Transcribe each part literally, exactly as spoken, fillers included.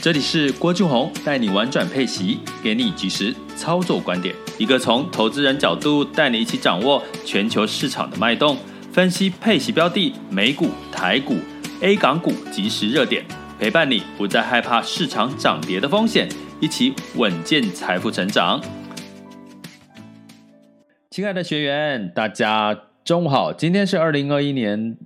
这里是郭俊宏带你玩转配息，给你及时操作观点，一个从投资人角度带你一起掌握全球市场的脉动，分析配息标的、美股、台股、A 港股及时热点，陪伴你不再害怕市场涨跌的风险，一起稳健财富成长。亲爱的学员，大家中午好，今天是二零二一年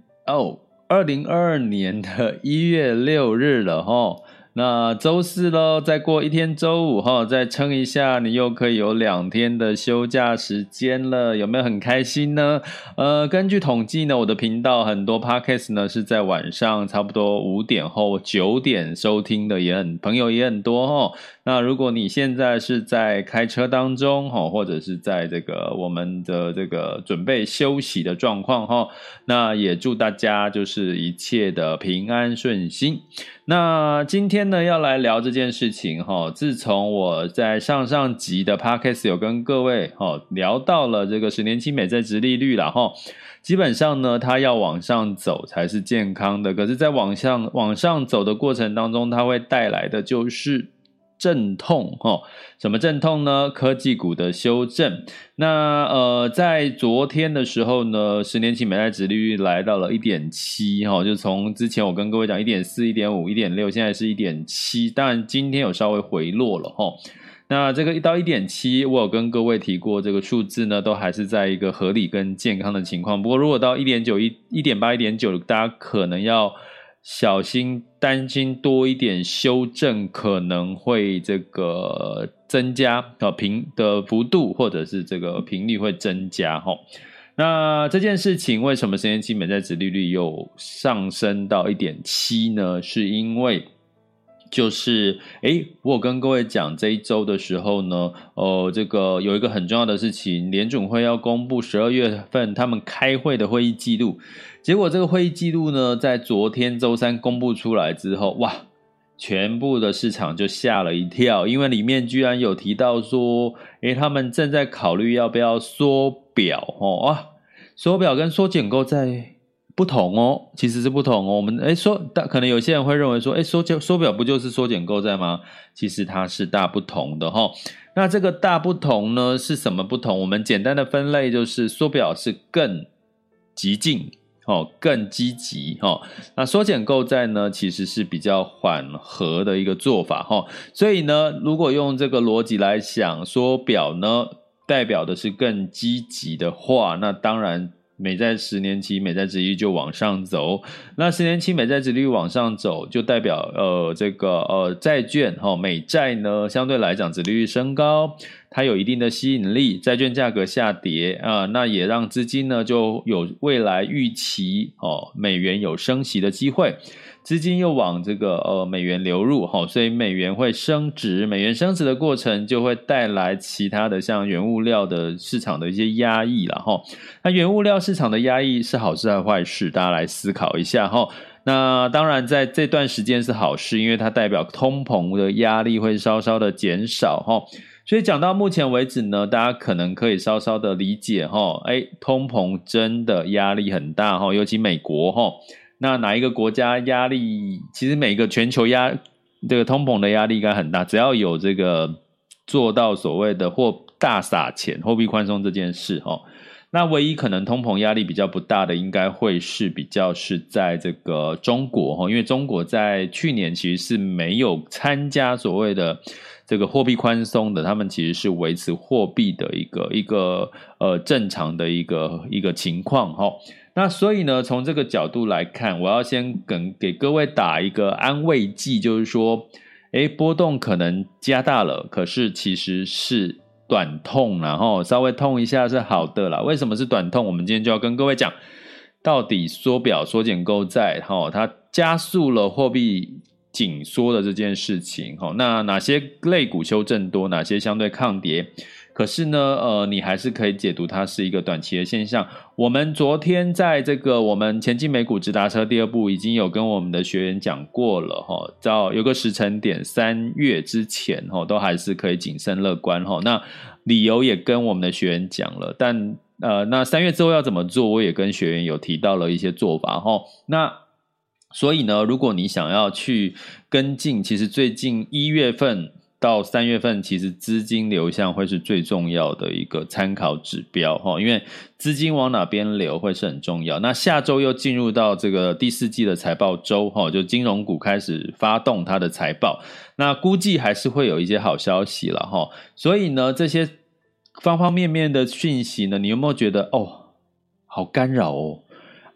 的一月六日了吼。那周四咯，再过一天周五齁，再撑一下，你又可以有两天的休假时间了，有没有很开心呢？呃，根据统计呢，我的频道很多 podcast 呢是在晚上差不多五点后九点收听的，也很朋友也很多齁。那如果你现在是在开车当中齁，或者是在这个我们的这个准备休息的状况齁，那也祝大家就是一切的平安顺心。那今天呢要来聊这件事情齁，自从我在上上集的 podcast 有跟各位齁聊到了这个十年期美债殖利率啦齁，基本上呢它要往上走才是健康的，可是在往上往上走的过程当中，它会带来的就是阵痛齁。什么阵痛呢？科技股的修正。那呃，在昨天的时候呢，十年期美债殖利率来到了 一点七 齁，就从之前我跟各位讲 一点四、一点五、一点六， 现在是 一点七， 当然今天有稍微回落了齁。那这个到 一点七 我有跟各位提过，这个数字呢都还是在一个合理跟健康的情况，不过如果到 一点九、一点八、一点九 大家可能要小心担心多一点，修正可能会这个增加频的幅度，或者是这个频率会增加。那这件事情为什么十年期美债殖利率又上升到 一点七 呢？是因为就是诶我有跟各位讲这一周的时候呢，哦、呃，这个有一个很重要的事情，联准会要公布十二月份他们开会的会议记录，结果这个会议记录呢在昨天周三公布出来之后，哇，全部的市场就吓了一跳，因为里面居然有提到说诶他们正在考虑要不要缩表哦，啊，缩表跟缩减购在不同哦，其实是不同哦。我们诶说，可能有些人会认为说，诶缩缩表不就是缩减购债吗？其实它是大不同的齁。那这个大不同呢是什么不同？我们简单的分类就是缩表是更激进齁，更积极齁。那缩减购债呢其实是比较缓和的一个做法齁。所以呢，如果用这个逻辑来想，缩表呢代表的是更积极的话，那当然美债十年期美债殖利率就往上走，那十年期美债殖利率往上走，就代表呃这个呃债券哈、哦、美债呢相对来讲殖利率升高，它有一定的吸引力，债券价格下跌啊、呃，那也让资金呢就有未来预期哦美元有升息的机会，资金又往这个呃美元流入哈、哦，所以美元会升值，美元升值的过程就会带来其他的像原物料的市场的一些压抑啦哈、哦。那原物料市场的压抑是好事还是坏事？大家来思考一下哈、哦。那当然在这段时间是好事，因为它代表通膨的压力会稍稍的减少哈、哦。所以讲到目前为止呢，大家可能可以稍稍的理解哈、哦，哎，通膨真的压力很大哈、哦，尤其美国哈、哦。那哪一个国家压力，其实每个全球压这个通膨的压力应该很大，只要有这个做到所谓的或大撒钱货币宽松这件事齁、哦。那唯一可能通膨压力比较不大的，应该会是比较是在这个中国齁，因为中国在去年其实是没有参加所谓的这个货币宽松的，他们其实是维持货币的一个一个呃正常的一个一个情况齁、哦。那所以呢，从这个角度来看，我要先跟给各位打一个安慰剂，就是说诶波动可能加大了，可是其实是短痛啦齁，稍微痛一下是好的啦。为什么是短痛？我们今天就要跟各位讲，到底缩表缩减购债齁，它加速了货币紧缩的这件事情。那哪些类股修正多，哪些相对抗跌，可是呢呃，你还是可以解读它是一个短期的现象。我们昨天在这个我们前进美股直达车第二部已经有跟我们的学员讲过了，到有个时程点三月之前都还是可以谨慎乐观，那理由也跟我们的学员讲了，但呃，那三月之后要怎么做我也跟学员有提到了一些做法。那所以呢，如果你想要去跟进，其实最近一月份到三月份，其实资金流向会是最重要的一个参考指标，因为资金往哪边流会是很重要。那下周又进入到这个第四季的财报周，就金融股开始发动它的财报，那估计还是会有一些好消息啦。所以呢，这些方方面面的讯息呢，你有没有觉得哦，好干扰哦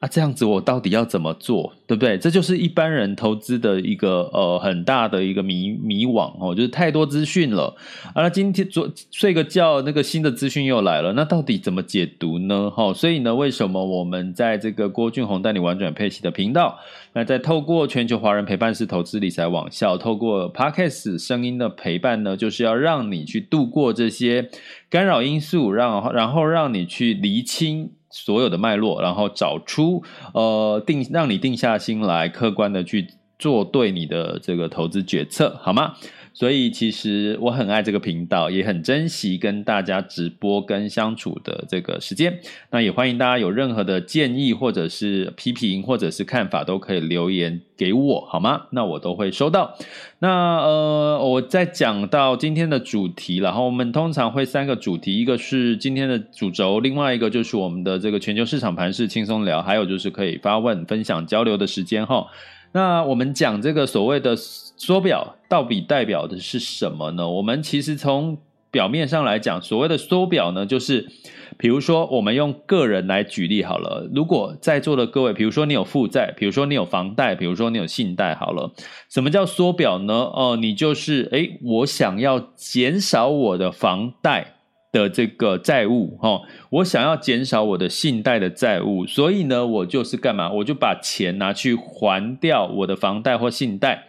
啊，这样子我到底要怎么做，对不对？这就是一般人投资的一个呃很大的一个迷迷惘哦，就是太多资讯了啊。那今天昨睡个觉，那个新的资讯又来了，那到底怎么解读呢？哈、哦，所以呢，为什么我们在这个郭俊宏带你玩转配息的频道，那在透过全球华人陪伴式投资理财网校，透过 Podcast 声音的陪伴呢，就是要让你去度过这些干扰因素，让然后让你去厘清所有的脉络，然后找出呃定让你定下心来，客观的去做对你的这个投资决策，好吗？所以其实我很爱这个频道，也很珍惜跟大家直播跟相处的这个时间。那也欢迎大家有任何的建议或者是批评或者是看法，都可以留言给我，好吗？那我都会收到。那呃，我再讲到今天的主题，然后我们通常会三个主题，一个是今天的主轴，另外一个就是我们的这个全球市场盘势轻松聊，还有就是可以发问、分享、交流的时间哈。那我们讲这个所谓的缩表到底代表的是什么呢？我们其实从表面上来讲，所谓的缩表呢，就是比如说我们用个人来举例好了，如果在座的各位，比如说你有负债，比如说你有房贷，比如说你有信贷好了，什么叫缩表呢？哦，你就是诶我想要减少我的房贷的这个债务、哦、我想要减少我的信贷的债务，所以呢我就是干嘛，我就把钱拿去还掉我的房贷或信贷，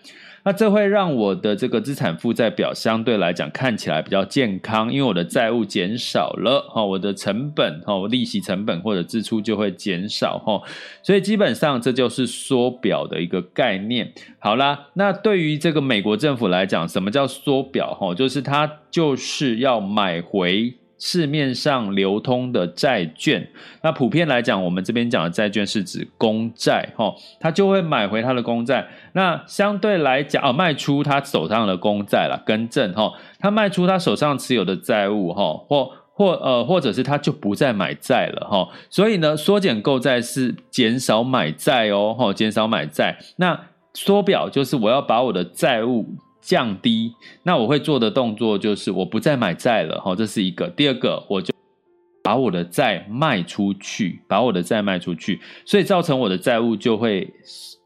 那这会让我的这个资产负债表相对来讲看起来比较健康，因为我的债务减少了、哦、我的成本、哦、利息成本或者支出就会减少、哦、所以基本上这就是缩表的一个概念。好啦，那对于这个美国政府来讲，什么叫缩表、哦、就是它就是要买回市面上流通的债券，那普遍来讲我们这边讲的债券是指公债、哦、他就会买回他的公债，那相对来讲、哦、卖出他手上的公债啦，更正、哦、他卖出他手上持有的债务、哦、或或呃，或者是他就不再买债了哈、哦，所以呢缩减购债是减少买债哦，哦减少买债，那缩表就是我要把我的债务降低，那我会做的动作就是我不再买债了，这是一个。第二个，我就把我的债卖出去，把我的债卖出去，所以造成我的债务就会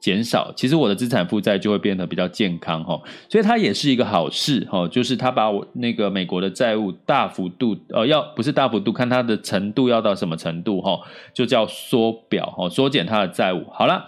减少，其实我的资产负债就会变得比较健康，所以它也是一个好事，就是它把我那个美国的债务大幅度呃，要不是大幅度，看它的程度要到什么程度，就叫缩表，缩减它的债务。好了，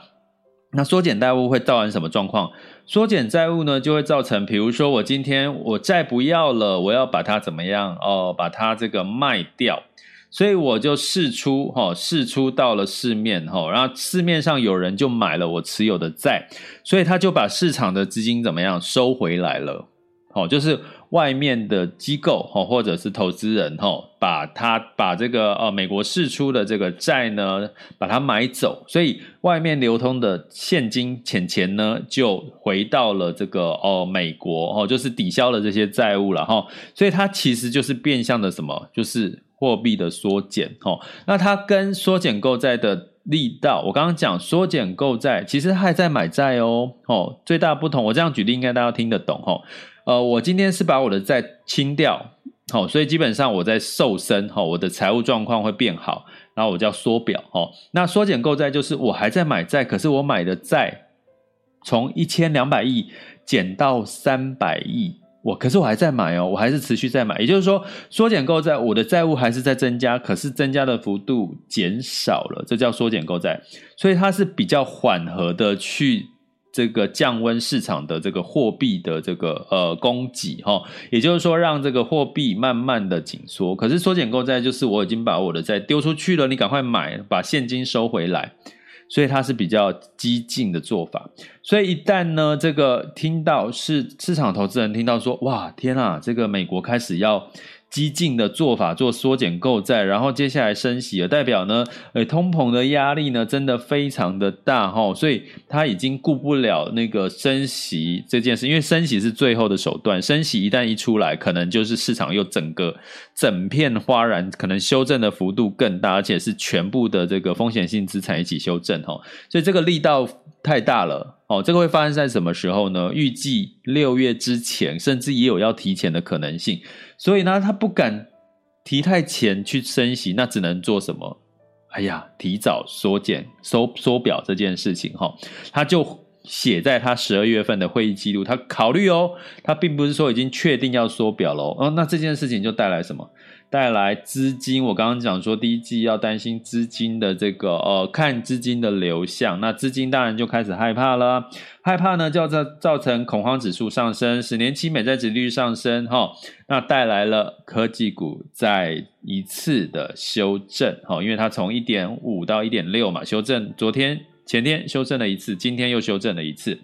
那缩减债务会造成什么状况？缩减债务呢，就会造成，比如说我今天我债不要了，我要把它怎么样？哦，把它这个卖掉，所以我就释出，哈，释出到了市面，哈，然后市面上有人就买了我持有的债，所以他就把市场的资金怎么样收回来了，哦，就是外面的机构，哦，或者是投资人，哦，把他把这个呃美国释出的这个债呢，把它买走，所以外面流通的现金钱钱呢，就回到了这个哦美国，哦，就是抵消了这些债务了哈、哦，所以它其实就是变相的什么，就是货币的缩减哈、哦。那它跟缩减购债的力道，我刚刚讲缩减购债，其实它还在买债哦哦，最大不同，我这样举例应该大家听得懂哈、哦。呃，我今天是把我的债清掉，好、哦，所以基本上我在瘦身，哈、哦，我的财务状况会变好，然后我叫缩表，哈、哦。那缩减购债就是我还在买债，可是我买的债从一千两百亿减到三百亿，我可是我还在买哦，我还是持续在买，也就是说缩减购债，我的债务还是在增加，可是增加的幅度减少了，这叫缩减购债，所以它是比较缓和的去这个降温市场的这个货币的这个呃供给哈、哦，也就是说让这个货币慢慢的紧缩。可是缩减购债就是我已经把我的债丢出去了，你赶快买，把现金收回来。所以它是比较激进的做法。所以一旦呢，这个听到是市场投资人听到说，哇，天啊，这个美国开始要激进的做法做缩减购债，然后接下来升息了，代表呢，呃，通膨的压力呢真的非常的大齁，所以他已经顾不了那个升息这件事，因为升息是最后的手段，升息一旦一出来，可能就是市场又整个整片哗然，可能修正的幅度更大，而且是全部的这个风险性资产一起修正齁，所以这个力道太大了。哦，这个会发生在什么时候呢？预计六月之前，甚至也有要提前的可能性。所以呢，他不敢提太前去升息，那只能做什么？哎呀，提早缩减、缩缩表这件事情哈、哦，他就写在他十二月份的会议记录，他考虑哦，他并不是说已经确定要缩表了哦。哦，那这件事情就带来什么？带来资金，我刚刚讲说第一季要担心资金的这个呃，看资金的流向，那资金当然就开始害怕了，害怕呢就造成恐慌指数上升，十年期美债殖利率上升齁、哦，那带来了科技股再一次的修正齁、哦，因为它从 一点五 到 一点六 嘛，修正昨天前天修正了一次，今天又修正了一次，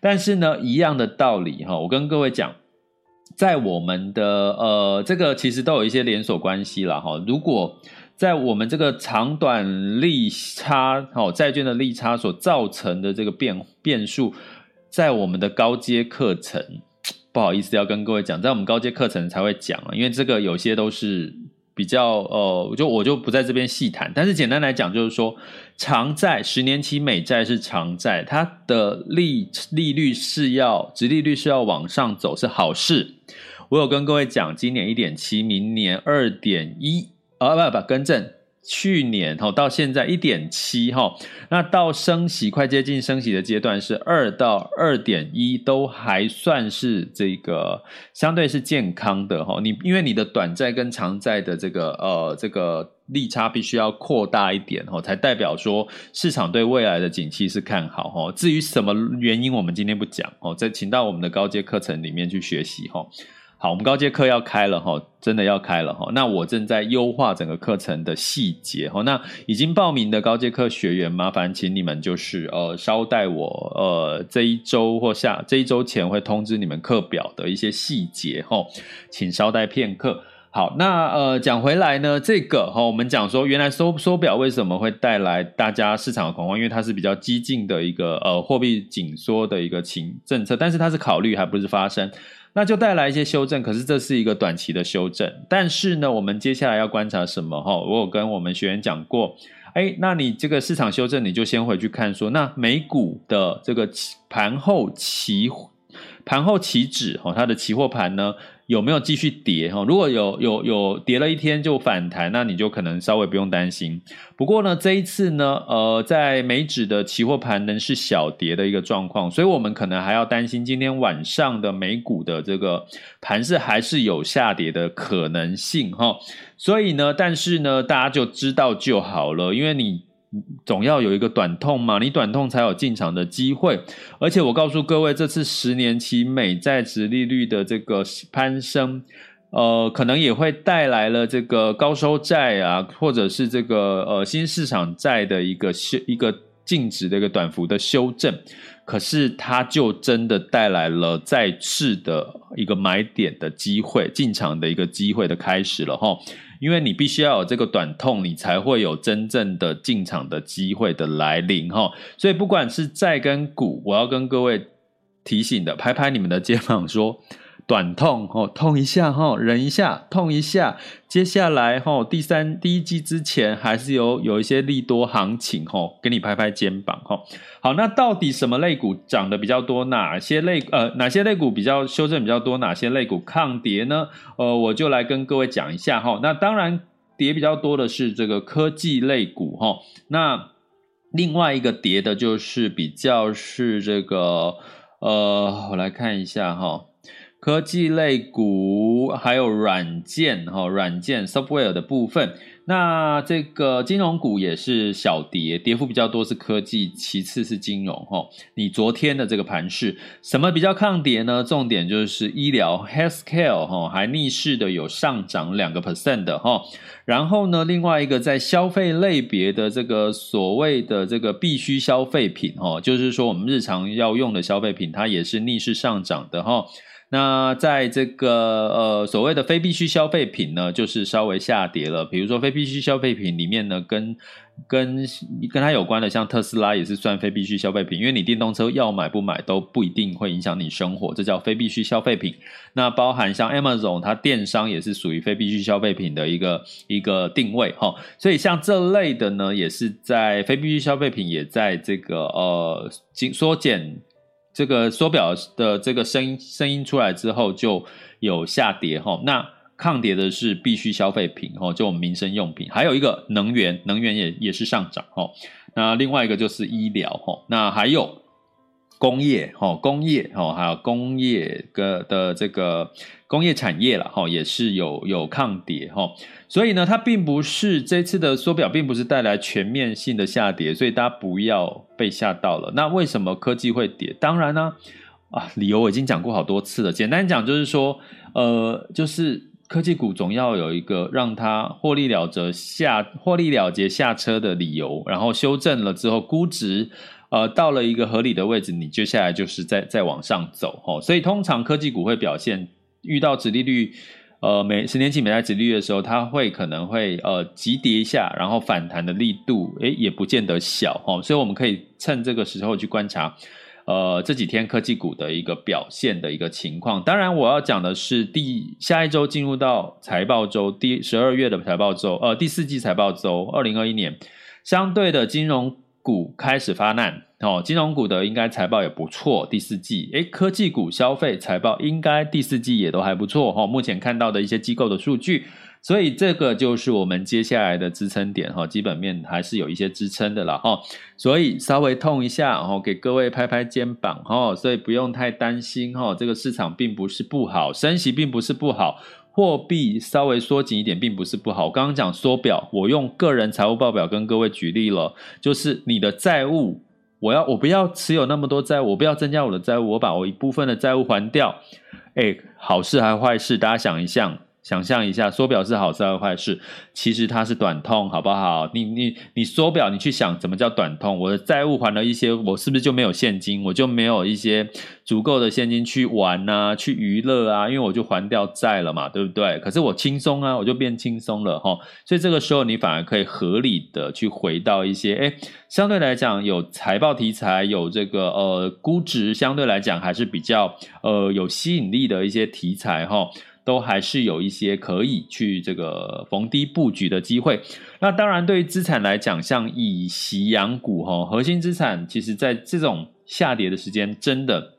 但是呢一样的道理齁、哦，我跟各位讲。在我们的呃，这个其实都有一些连锁关系啦哈。如果在我们这个长短利差哈，债券的利差所造成的这个变变数，在我们的高阶课程，不好意思要跟各位讲，在我们高阶课程才会讲啊，因为这个有些都是比较呃，就我就不在这边细谈。但是简单来讲，就是说长债十年期美债是长债，它的利利率是要殖利率是要往上走，是好事。我有跟各位讲，今年 一点七， 明年 二点一， 啊不不更正，去年到现在 一点七， 那到升息快接近升息的阶段是二到 二点一， 都还算是这个相对是健康的，你因为你的短债跟长债的这个呃这个利差必须要扩大一点才代表说市场对未来的景气是看好，至于什么原因我们今天不讲，再请到我们的高阶课程里面去学习。好，我们高阶课要开了齁，真的要开了齁，那我正在优化整个课程的细节齁，那已经报名的高阶课学员麻烦请你们就是呃稍待我呃这一周或下这一周前会通知你们课表的一些细节齁，请稍待片刻。好，那呃讲回来呢，这个齁、哦、我们讲说原来缩缩表为什么会带来大家市场的恐慌，因为它是比较激进的一个呃货币紧缩的一个情政策，但是它是考虑还不是发生。那就带来一些修正，可是这是一个短期的修正。但是呢，我们接下来要观察什么？我有跟我们学员讲过，哎，那你这个市场修正，你就先回去看说，那美股的这个盘后期盘后期指它的期货盘呢有没有继续跌？如果有有有跌了一天就反弹，那你就可能稍微不用担心。不过呢，这一次呢，呃，在美指的期货盘仍是小跌的一个状况，所以我们可能还要担心今天晚上的美股的这个盘势还是有下跌的可能性哈。所以呢，但是呢，大家就知道就好了，因为你总要有一个短痛嘛，你短痛才有进场的机会。而且我告诉各位，这次十年期美债殖利率的这个攀升，呃，可能也会带来了这个高收债啊，或者是这个呃新市场债的一个一个净值的一个短幅的修正。可是它就真的带来了债市的一个买点的机会，进场的一个机会的开始了齁。因为你必须要有这个短痛，你才会有真正的进场的机会的来临齁。所以不管是债跟股，我要跟各位提醒的，拍拍你们的肩膀说，短痛齁，痛一下齁，忍一下，痛一下。接下来齁，第三第一季之前还是有有一些利多行情齁，给你拍拍肩膀齁。好，那到底什么类股涨得比较多？哪些类呃哪些类股比较修正比较多？哪些类股抗跌呢？呃，我就来跟各位讲一下齁。那当然跌比较多的是这个科技类股齁。那另外一个跌的就是比较是这个呃，我来看一下齁。科技类股还有软件，软件 software 的部分，那这个金融股也是小跌，跌幅比较多是科技，其次是金融、哦、你昨天的这个盘势什么比较抗跌呢？重点就是医疗 healthcare、哦、还逆势的有上涨 百分之二 的、哦、然后呢另外一个在消费类别的这个所谓的这个必需消费品、哦、就是说我们日常要用的消费品它也是逆势上涨的、哦，那在这个呃所谓的非必需消费品呢就是稍微下跌了，比如说非必需消费品里面呢跟跟跟它有关的像特斯拉也是算非必需消费品，因为你电动车要买不买都不一定会影响你生活，这叫非必需消费品。那包含像 Amazon 它电商也是属于非必需消费品的一个一个定位、哦、所以像这类的呢也是在非必需消费品也在这个呃缩减这个缩表的这个声音声音出来之后就有下跌、哦、那抗跌的是必需消费品、哦、就我们民生用品，还有一个能源，能源也也是上涨、哦、那另外一个就是医疗、哦、那还有工业、哦、工业、哦、还有工业的这个工业产业啦、哦、也是有有抗跌、哦、所以呢它并不是这次的缩表并不是带来全面性的下跌，所以大家不要被吓到了。那为什么科技会跌？当然呢、啊啊、理由我已经讲过好多次了，简单讲就是说呃，就是科技股总要有一个让它获利了结下获利了结下车的理由，然后修正了之后估值呃，到了一个合理的位置，你接下来就是再再往上走、哦、所以通常科技股会表现遇到殖利率呃，每十年期美债殖利率的时候，它会可能会呃急跌一下，然后反弹的力度诶也不见得小、哦、所以我们可以趁这个时候去观察呃这几天科技股的一个表现的一个情况。当然我要讲的是第下一周进入到财报周，第十二月的财报周呃第四季财报周二零二一年，相对的金融股开始发难、哦、金融股的应该财报也不错，第四季诶科技股消费财报应该第四季也都还不错、哦、目前看到的一些机构的数据，所以这个就是我们接下来的支撑点、哦、基本面还是有一些支撑的啦、哦、所以稍微痛一下、哦、给各位拍拍肩膀、哦、所以不用太担心、哦、这个市场并不是不好，升息并不是不好，货币稍微缩紧一点并不是不好。我刚刚讲缩表，我用个人财务报表跟各位举例了，就是你的债务，我要我不要持有那么多债务，我不要增加我的债务，我把我一部分的债务还掉。哎，好事还坏事，大家想一想，想象一下，缩表是好事还坏事？其实它是短痛，好不好？你你你缩表，你去想怎么叫短痛？我的债务还了一些，我是不是就没有现金？我就没有一些足够的现金去玩啊，去娱乐啊，因为我就还掉债了嘛，对不对？可是我轻松啊，我就变轻松了齁。所以这个时候你反而可以合理的去回到一些，诶，相对来讲有财报题材，有这个呃估值相对来讲还是比较呃有吸引力的一些题材齁。都还是有一些可以去这个逢低布局的机会。那当然对于资产来讲，像以息养股、哦、核心资产其实在这种下跌的时间真的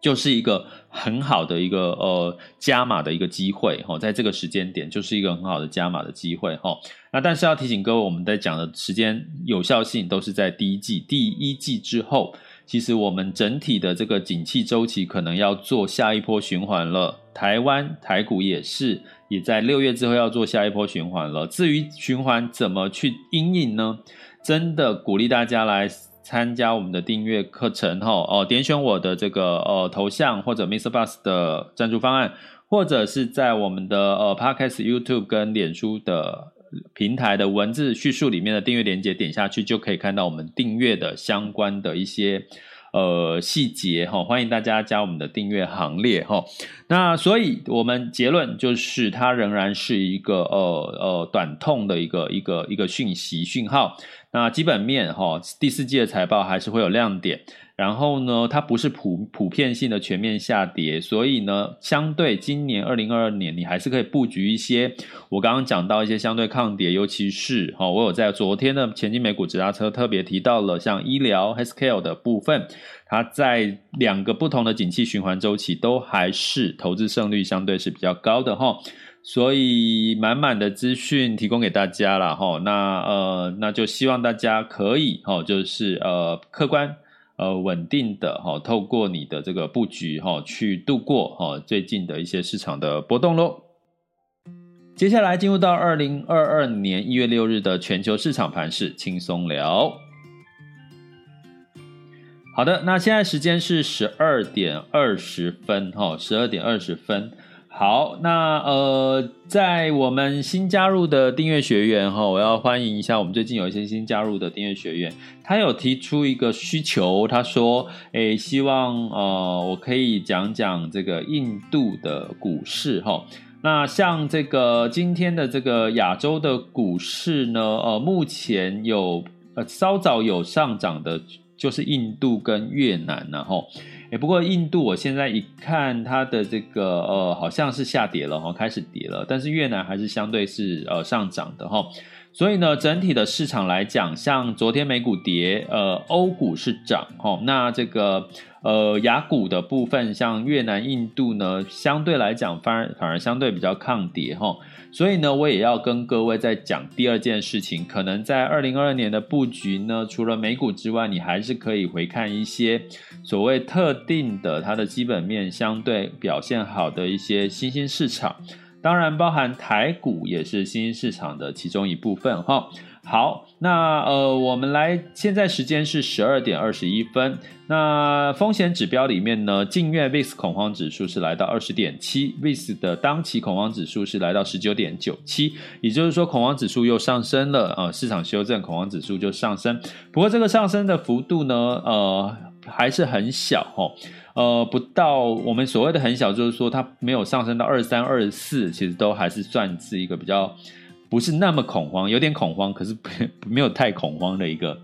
就是一个很好的一个呃加码的一个机会、哦、在这个时间点就是一个很好的加码的机会、哦、那但是要提醒各位，我们在讲的时间有效性都是在第一季第一季之后，其实我们整体的这个景气周期可能要做下一波循环了，台湾台股也是也在六月之后要做下一波循环了。至于循环怎么去因应呢，真的鼓励大家来参加我们的订阅课程、哦、点选我的这个、呃、头像或者 MixerBox 的赞助方案，或者是在我们的、呃、Podcast YouTube 跟脸书的平台的文字叙述里面的订阅连结点下去，就可以看到我们订阅的相关的一些呃细节、哦、欢迎大家加我们的订阅行列、哦、那所以我们结论就是它仍然是一个呃呃短痛的一个一个一个讯息讯号。那基本面、哦、第四季的财报还是会有亮点，然后呢它不是 普, 普遍性的全面下跌，所以呢相对今年二零二二年你还是可以布局一些我刚刚讲到一些相对抗跌，尤其是、哦、我有在昨天的前进美股直达车特别提到了像医疗 healthcare 的部分，它在两个不同的景气循环周期都还是投资胜率相对是比较高的、哦、所以满满的资讯提供给大家啦、哦、那呃那就希望大家可以、哦、就是呃客观呃，稳定的、哦、透过你的这个布局、哦、去度过、哦、最近的一些市场的波动咯。接下来进入到二零二二年一月六日的全球市场盘势轻松聊。好的，那现在时间是十二点二十分、哦、十二点二十分。好，那呃，在我们新加入的订阅学员、哦、我要欢迎一下，我们最近有一些新加入的订阅学员，他有提出一个需求，他说诶，希望呃我可以讲讲这个印度的股市、哦，那像这个今天的这个亚洲的股市呢，呃，目前有呃稍早有上涨的，就是印度跟越南然后，哎，不过印度我现在一看它的这个呃好像是下跌了哈，开始跌了，但是越南还是相对是呃上涨的哈，所以呢，整体的市场来讲，像昨天美股跌，呃，欧股是涨哈，那这个。呃，亚股的部分，像越南、印度呢，相对来讲反而反而相对比较抗跌哈，所以呢，我也要跟各位再讲第二件事情，可能在二零二二年的布局呢，除了美股之外，你还是可以回看一些所谓特定的它的基本面相对表现好的一些新兴市场，当然包含台股也是新兴市场的其中一部分哈。好，那呃，我们来，现在时间是十二点二十一分。那风险指标里面呢，近月 V I X 恐慌指数是来到 二十点七，V I X 的当期恐慌指数是来到 十九点九七， 也就是说恐慌指数又上升了，呃，市场修正，恐慌指数就上升。不过这个上升的幅度呢，呃，还是很小齁。呃，不到我们所谓的很小，就是说它没有上升到二三、二四，其实都还是算是一个比较不是那么恐慌，有点恐慌，可是没有太恐慌的一个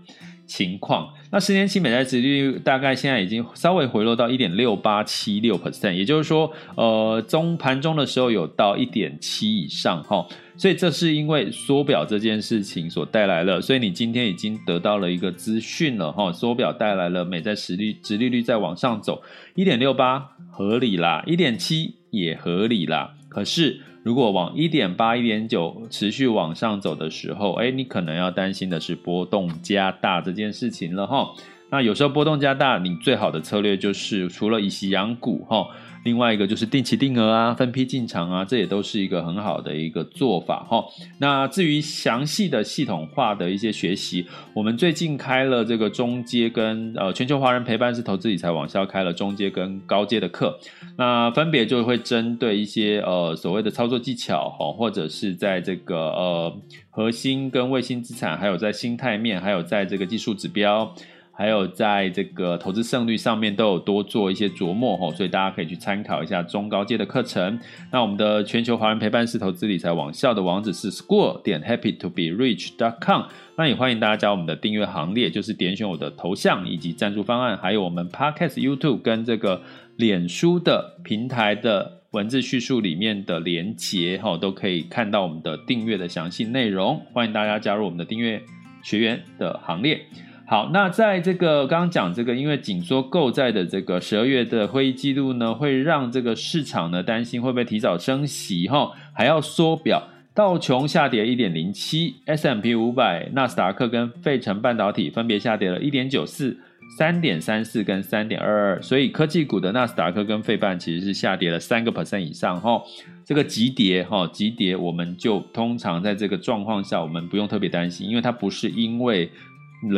情况。那十年期美债殖利率大概现在已经稍微回落到 一点六八七六 percent， 也就是说，呃，中盘中的时候有到 一点七 以上哈，所以这是因为缩表这件事情所带来了，所以你今天已经得到了一个资讯了哈，缩表带来了美债殖利率殖利率在往上走 一点六八 合理啦， 一点七 也合理啦，可是如果往 一点八、一点九 持续往上走的时候，诶，你可能要担心的是波动加大这件事情了齁。那有时候波动加大，你最好的策略就是除了以息养股齁，另外一个就是定期定额啊，分批进场啊，这也都是一个很好的一个做法齁。那至于详细的系统化的一些学习，我们最近开了这个中阶跟呃全球华人陪伴式投资理财网校开了中阶跟高阶的课，那分别就会针对一些呃所谓的操作技巧齁，或者是在这个呃核心跟卫星资产，还有在心态面，还有在这个技术指标，还有在这个投资胜率上面都有多做一些琢磨齁，所以大家可以去参考一下中高阶的课程。那我们的全球华人陪伴式投资理财网校的网址是 school点happy to be rich dot com， 那也欢迎大家加入我们的订阅行列，就是点选我的头像以及赞助方案，还有我们 Podcast、YouTube 跟这个脸书的平台的文字叙述里面的连结齁，都可以看到我们的订阅的详细内容，欢迎大家加入我们的订阅学员的行列。好，那在这个刚刚讲这个，因为紧缩购债的这个十二月的会议记录呢，会让这个市场呢担心会不会提早升息齁，还要缩表。道琼下跌 一点零七， S and P 五百、 纳斯达克跟费城半导体分别下跌了 一点九四、 三点三四 跟 三点二二， 所以科技股的纳斯达克跟费半其实是下跌了 百分之三 以上齁。这个急跌齁，急跌我们就通常在这个状况下我们不用特别担心，因为它不是因为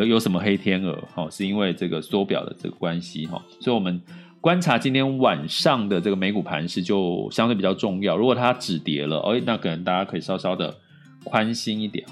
有什么黑天鹅，是因为这个缩表的这个关系，所以我们观察今天晚上的这个美股盘势就相对比较重要，如果它止跌了，哦，那可能大家可以稍稍的宽心一点。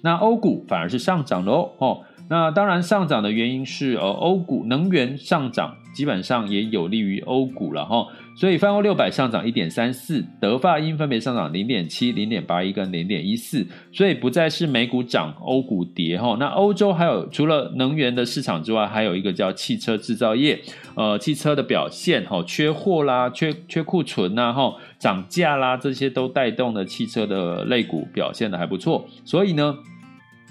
那欧股反而是上涨的哦，那当然上涨的原因是呃，欧股能源上涨，基本上也有利于欧股了齁，所以泛欧六百上涨 一点三四， 德法英分别上涨 零点七、零点八一 跟 零点一四， 所以不再是美股涨欧股跌齁。那欧洲还有除了能源的市场之外，还有一个叫汽车制造业，呃，汽车的表现齁，缺货啦，缺缺库存啦齁，涨价啦，这些都带动了汽车的类股表现的还不错。所以呢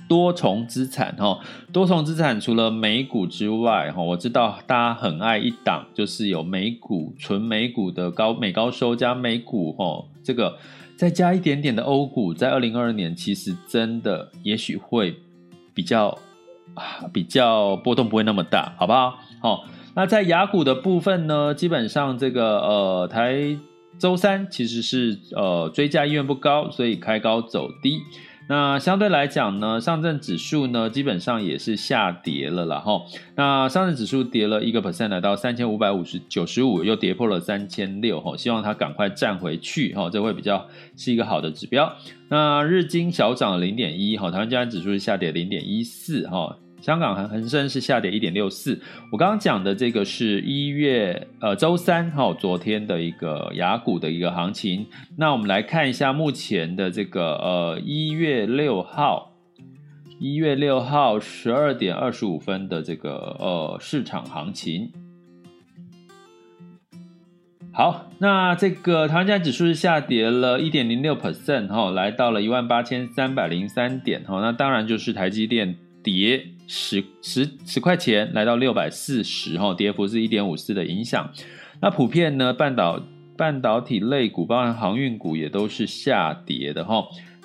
多重资产齁，多重资产除了美股之外齁，我知道大家很爱一档，就是有美股纯美股的高美高收加美股齁，这个再加一点点的欧股，在二零二二年其实真的也许会比较比较波动不会那么大，好不好齁。那在亚股的部分呢，基本上这个呃台周三其实是呃追加意愿不高，所以开高走低。那相对来讲呢，上证指数呢基本上也是下跌了啦齁。那上证指数跌了 百分之一 来到三千五百九十五，又跌破了三千六百，希望它赶快站回去齁，这会比较是一个好的指标。那日经小涨 零点一， 台湾加权指数是下跌 零点一四 齁。香港恒生是下跌 一点六四， 我刚刚讲的这个是一月呃周三、哦、昨天的一个雅股的一个行情。那我们来看一下目前的这个呃一月六号一月六号十二点二十五分的这个呃市场行情。好，那这个台湾加权指数是下跌了 一点零六 百分点、哦、来到了 一万八千三百零三 点、哦、那当然就是台积电跌 10, 10, 10块钱来到六百四十，跌幅是 一点五四 的影响。那普遍呢半导半导体类股包含航运股也都是下跌的。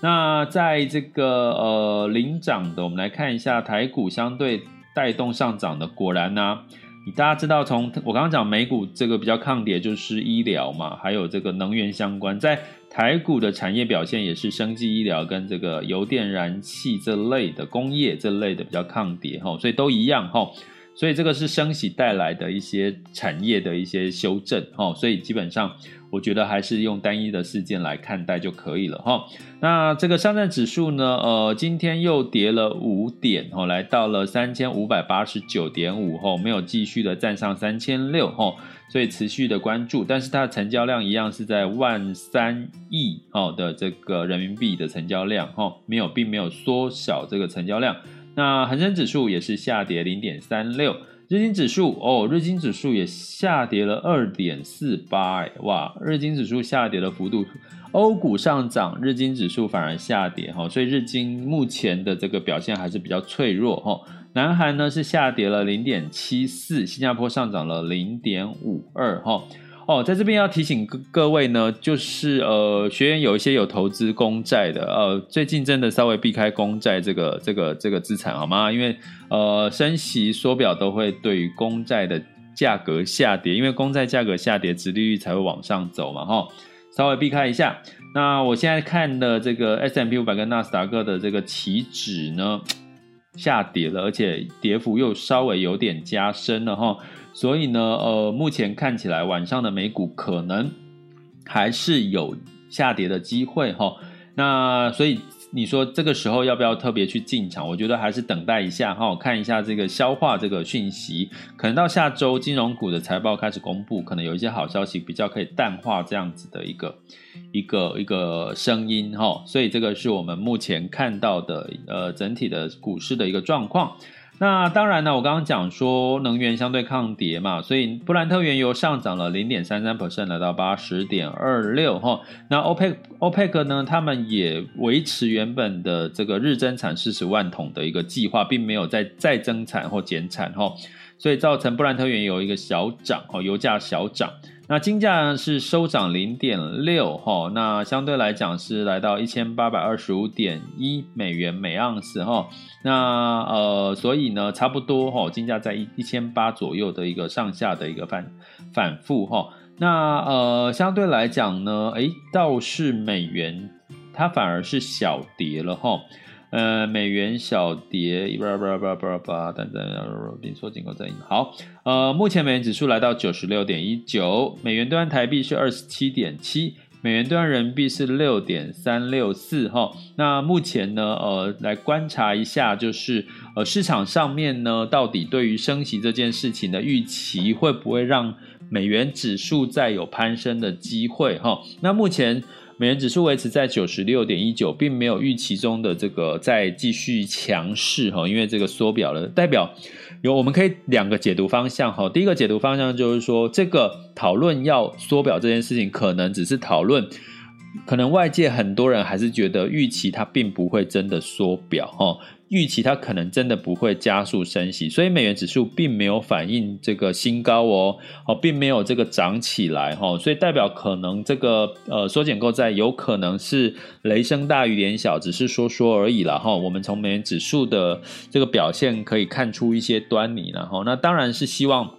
那在这个呃领涨的，我们来看一下台股相对带动上涨的，果然啊你大家知道，从我刚刚讲美股这个比较抗跌就是医疗嘛，还有这个能源相关，在台股的产业表现也是生技医疗跟这个油电燃气这类的工业这类的比较抗跌，所以都一样，所以这个是升息带来的一些产业的一些修正，所以基本上我觉得还是用单一的事件来看待就可以了。那这个上证指数呢呃，今天又跌了五点，来到了 三千五百八十九点五， 没有继续的站上 三千六百， 所以持续的关注，但是它的成交量一样是在万三亿的这个人民币的成交量，没有并没有缩小这个成交量。那恒生指数也是下跌 零点三六， 日经指数哦，日经指数也下跌了 二点四八， 哇，日经指数下跌的幅度，欧股上涨，日经指数反而下跌，所以日经目前的这个表现还是比较脆弱。南韩呢是下跌了 零点七四， 新加坡上涨了 零点五二。哦，在这边要提醒各位呢，就是呃，学员有一些有投资公债的，呃，最近真的稍微避开公债这个这个这个资产好吗？因为呃，升息缩表都会对于公债的价格下跌，因为公债价格下跌，殖利率才会往上走嘛，哈，稍微避开一下。那我现在看的这个 S&P 五百 跟纳斯达克的这个期指呢，下跌了，而且跌幅又稍微有点加深了哈，所以呢，呃，目前看起来晚上的美股可能还是有下跌的机会哈。那所以你说这个时候要不要特别去进场？我觉得还是等待一下哈，看一下这个消化这个讯息，可能到下周金融股的财报开始公布，可能有一些好消息比较可以淡化这样子的一个一个一个声音哈。所以这个是我们目前看到的呃整体的股市的一个状况。那当然呢，我刚刚讲说能源相对抗跌嘛，所以布兰特原油上涨了 零点三三 百分点 来到 八十点二六。 那 OPEC, OPEC 呢他们也维持原本的这个日增产四十万桶的一个计划，并没有再再增产或减产，所以造成布兰特原油一个小涨，油价小涨。那金价是收涨 零点六， 那相对来讲是来到 一千八百二十五点一 美元每盎司。那呃，所以呢差不多金价在一千八百左右的一个上下的一个反反复。那呃，相对来讲呢诶倒是美元它反而是小跌了，呃，美元小跌，巴拉巴拉巴拉巴拉巴拉，但在紧缩进口阵营。好，呃，目前美元指数来到 九十六点一九， 美元兑换台币是 二十七点七， 美元兑换人民币是 六点三六四、哦、那目前呢，呃，来观察一下，就是呃市场上面呢，到底对于升息这件事情的预期会不会让美元指数再有攀升的机会、哦、那目前美元指数维持在 九十六点一九， 并没有预期中的这个再继续强势，因为这个缩表了，代表有我们可以两个解读方向。第一个解读方向就是说，这个讨论要缩表这件事情可能只是讨论，可能外界很多人还是觉得预期它并不会真的缩表，预期它可能真的不会加速升息，所以美元指数并没有反映这个新高哦，并没有这个涨起来，所以代表可能这个呃缩减购债有可能是雷声大雨点小，只是说说而已啦。我们从美元指数的这个表现可以看出一些端倪啦，那当然是希望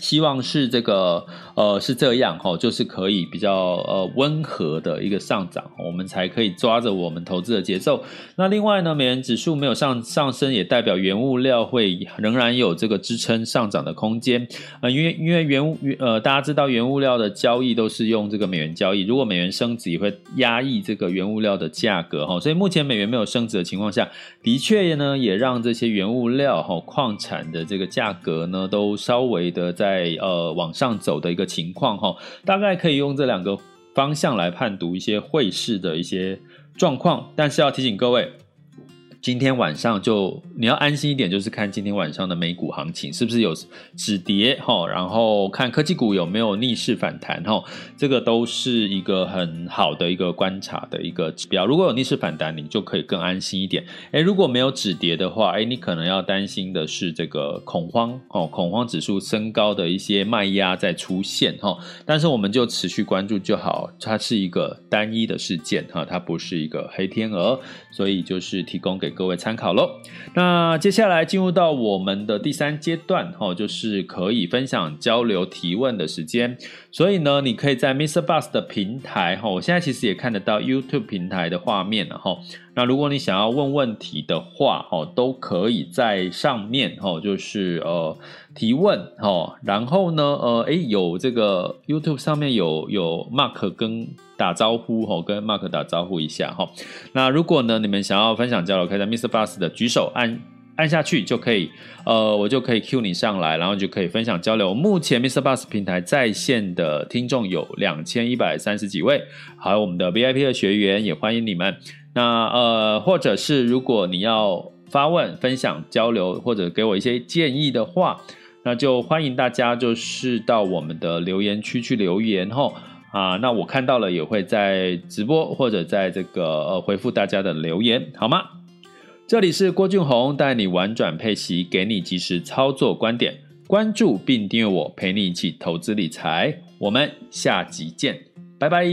希望是这个呃是这样齁，就是可以比较呃温和的一个上涨，我们才可以抓着我们投资的节奏。那另外呢，美元指数没有上上升，也代表原物料会仍然有这个支撑上涨的空间。呃因为因为原物呃大家知道原物料的交易都是用这个美元交易，如果美元升值也会压抑这个原物料的价格齁，所以目前美元没有升值的情况下，的确呢也让这些原物料齁矿产的这个价格呢都稍微的在在呃往上走的一个情况齁，大概可以用这两个方向来判读一些汇市的一些状况。但是要提醒各位，今天晚上就你要安心一点，就是看今天晚上的美股行情是不是有止跌齁，然后看科技股有没有逆势反弹齁，这个都是一个很好的一个观察的一个指标。如果有逆势反弹，你就可以更安心一点。诶，如果没有止跌的话，诶，你可能要担心的是这个恐慌齁，恐慌指数升高的一些卖压在出现齁，但是我们就持续关注就好，它是一个单一的事件齁，它不是一个黑天鹅，所以就是提供给给各位参考咯。那接下来进入到我们的第三阶段、哦、就是可以分享交流提问的时间。所以呢，你可以在 MixerBox 的平台、哦、我现在其实也看得到 YouTube 平台的画面、哦、那如果你想要问问题的话、哦、都可以在上面、哦、就是呃提问、哦、然后呢呃诶有这个 YouTube 上面有有 Mark 跟打招呼齁，跟 Mark 打招呼一下齁。那如果呢你们想要分享交流，可以在 MixerBox 的举手按按下去就可以，呃，我就可以 cue 你上来，然后就可以分享交流。目前 MixerBox 平台在线的听众有两千一百三十几位，还有我们的 V I P 的学员，也欢迎你们。那呃，或者是如果你要发问、分享、交流，或者给我一些建议的话，那就欢迎大家就是到我们的留言区去留言齁。啊，那我看到了也会在直播或者在这个呃回复大家的留言，好吗？这里是郭俊宏，带你玩转配息，给你及时操作观点，关注并订阅我，陪你一起投资理财，我们下集见，拜拜。